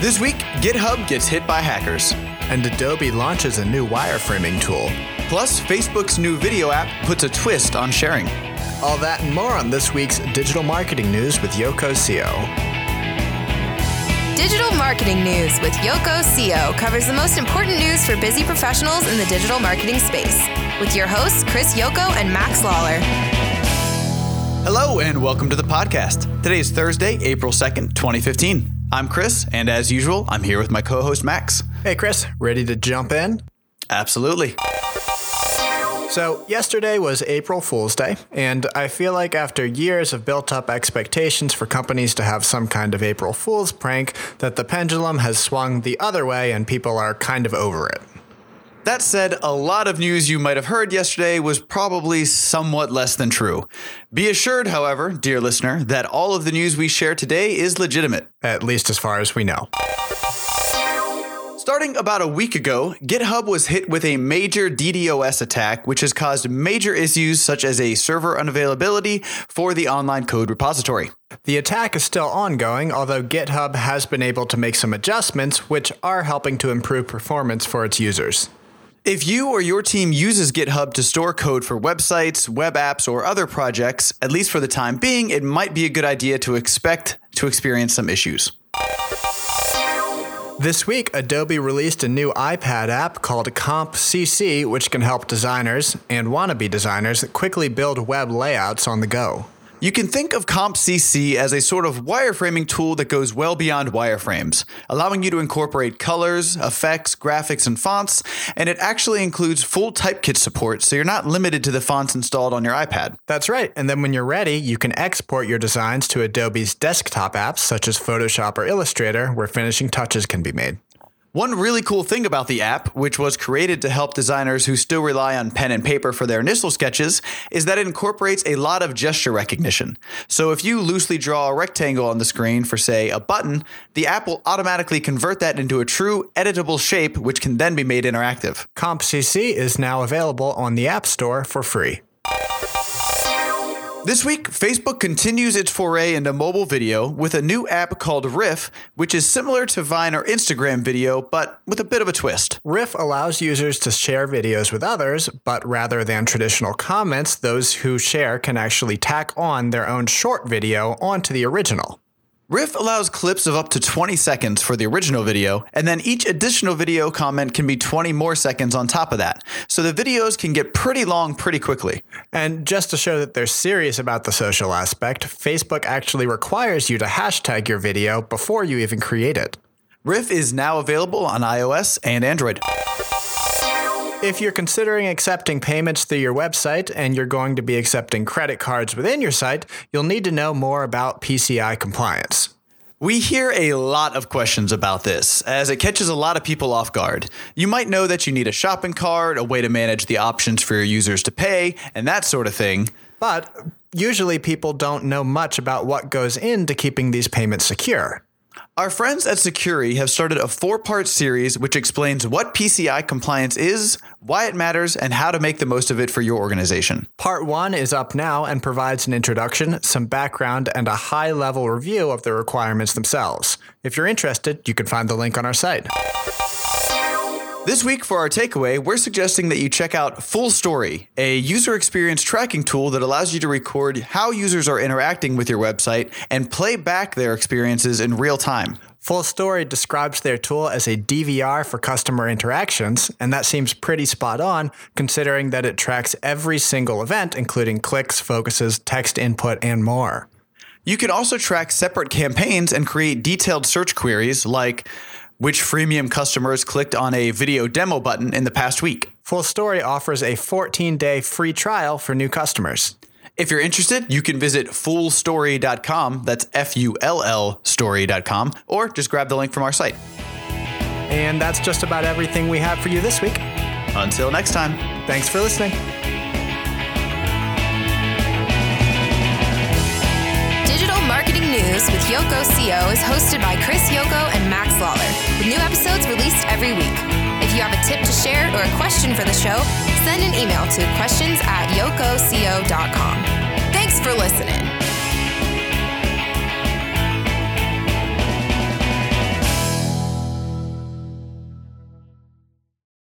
This week, GitHub gets hit by hackers, and Adobe launches a new wireframing tool. Plus, Facebook's new video app puts a twist on sharing. All that and more on this week's Digital Marketing News with Yoko Seo. Digital Marketing News with Yoko Seo covers the most important news for busy professionals in the digital marketing space. With your hosts, Chris Yoko and Max Lawler. Hello and welcome to the podcast. Today is Thursday, April 2nd, 2015. I'm Chris, and as usual, I'm here with my co-host, Max. Hey, Chris. Ready to jump in? Absolutely. So yesterday was April Fool's Day, and I feel like after years of built-up expectations for companies to have some kind of April Fool's prank, that the pendulum has swung the other way and people are kind of over it. That said, a lot of news you might have heard yesterday was probably somewhat less than true. Be assured, however, dear listener, that all of the news we share today is legitimate. At least as far as we know. Starting about a week ago, GitHub was hit with a major DDoS attack, which has caused major issues such as a server unavailability for the online code repository. The attack is still ongoing, although GitHub has been able to make some adjustments, which are helping to improve performance for its users. If you or your team uses GitHub to store code for websites, web apps, or other projects, at least for the time being, it might be a good idea to expect to experience some issues. This week, Adobe released a new iPad app called Comp CC, which can help designers and wannabe designers quickly build web layouts on the go. You can think of Comp CC as a sort of wireframing tool that goes well beyond wireframes, allowing you to incorporate colors, effects, graphics, and fonts, and it actually includes full TypeKit support, so you're not limited to the fonts installed on your iPad. That's right, and then when you're ready, you can export your designs to Adobe's desktop apps, such as Photoshop or Illustrator, where finishing touches can be made. One really cool thing about the app, which was created to help designers who still rely on pen and paper for their initial sketches, is that it incorporates a lot of gesture recognition. So if you loosely draw a rectangle on the screen for, say, a button, the app will automatically convert that into a true editable shape, which can then be made interactive. Comp CC is now available on the App Store for free. This week, Facebook continues its foray into mobile video with a new app called Riff, which is similar to Vine or Instagram video, but with a bit of a twist. Riff allows users to share videos with others, but rather than traditional comments, those who share can actually tack on their own short video onto the original. Riff allows clips of up to 20 seconds for the original video, and then each additional video comment can be 20 more seconds on top of that. So the videos can get pretty long pretty quickly. And just to show that they're serious about the social aspect, Facebook actually requires you to hashtag your video before you even create it. Riff is now available on iOS and Android. If you're considering accepting payments through your website and you're going to be accepting credit cards within your site, you'll need to know more about PCI compliance. We hear a lot of questions about this, as it catches a lot of people off guard. You might know that you need a shopping cart, a way to manage the options for your users to pay, and that sort of thing. But usually people don't know much about what goes into keeping these payments secure. Our friends at Securi have started a 4-part series which explains what PCI compliance is, why it matters, and how to make the most of it for your organization. Part 1 is up now and provides an introduction, some background, and a high-level review of the requirements themselves. If you're interested, you can find the link on our site. This week for our takeaway, we're suggesting that you check out FullStory, a user experience tracking tool that allows you to record how users are interacting with your website and play back their experiences in real time. FullStory describes their tool as a DVR for customer interactions, and that seems pretty spot on considering that it tracks every single event, including clicks, focuses, text input, and more. You can also track separate campaigns and create detailed search queries like which freemium customers clicked on a video demo button in the past week. FullStory offers a 14-day free trial for new customers. If you're interested, you can visit fullstory.com, that's fullstory.com, or just grab the link from our site. And that's just about everything we have for you this week. Until next time, thanks for listening. News with Yoko Seo is hosted by Chris Yoko and Max Lawler, with new episodes released every week. If you have a tip to share or a question for the show, send an email to questions@yokoseo.com. Thanks for listening.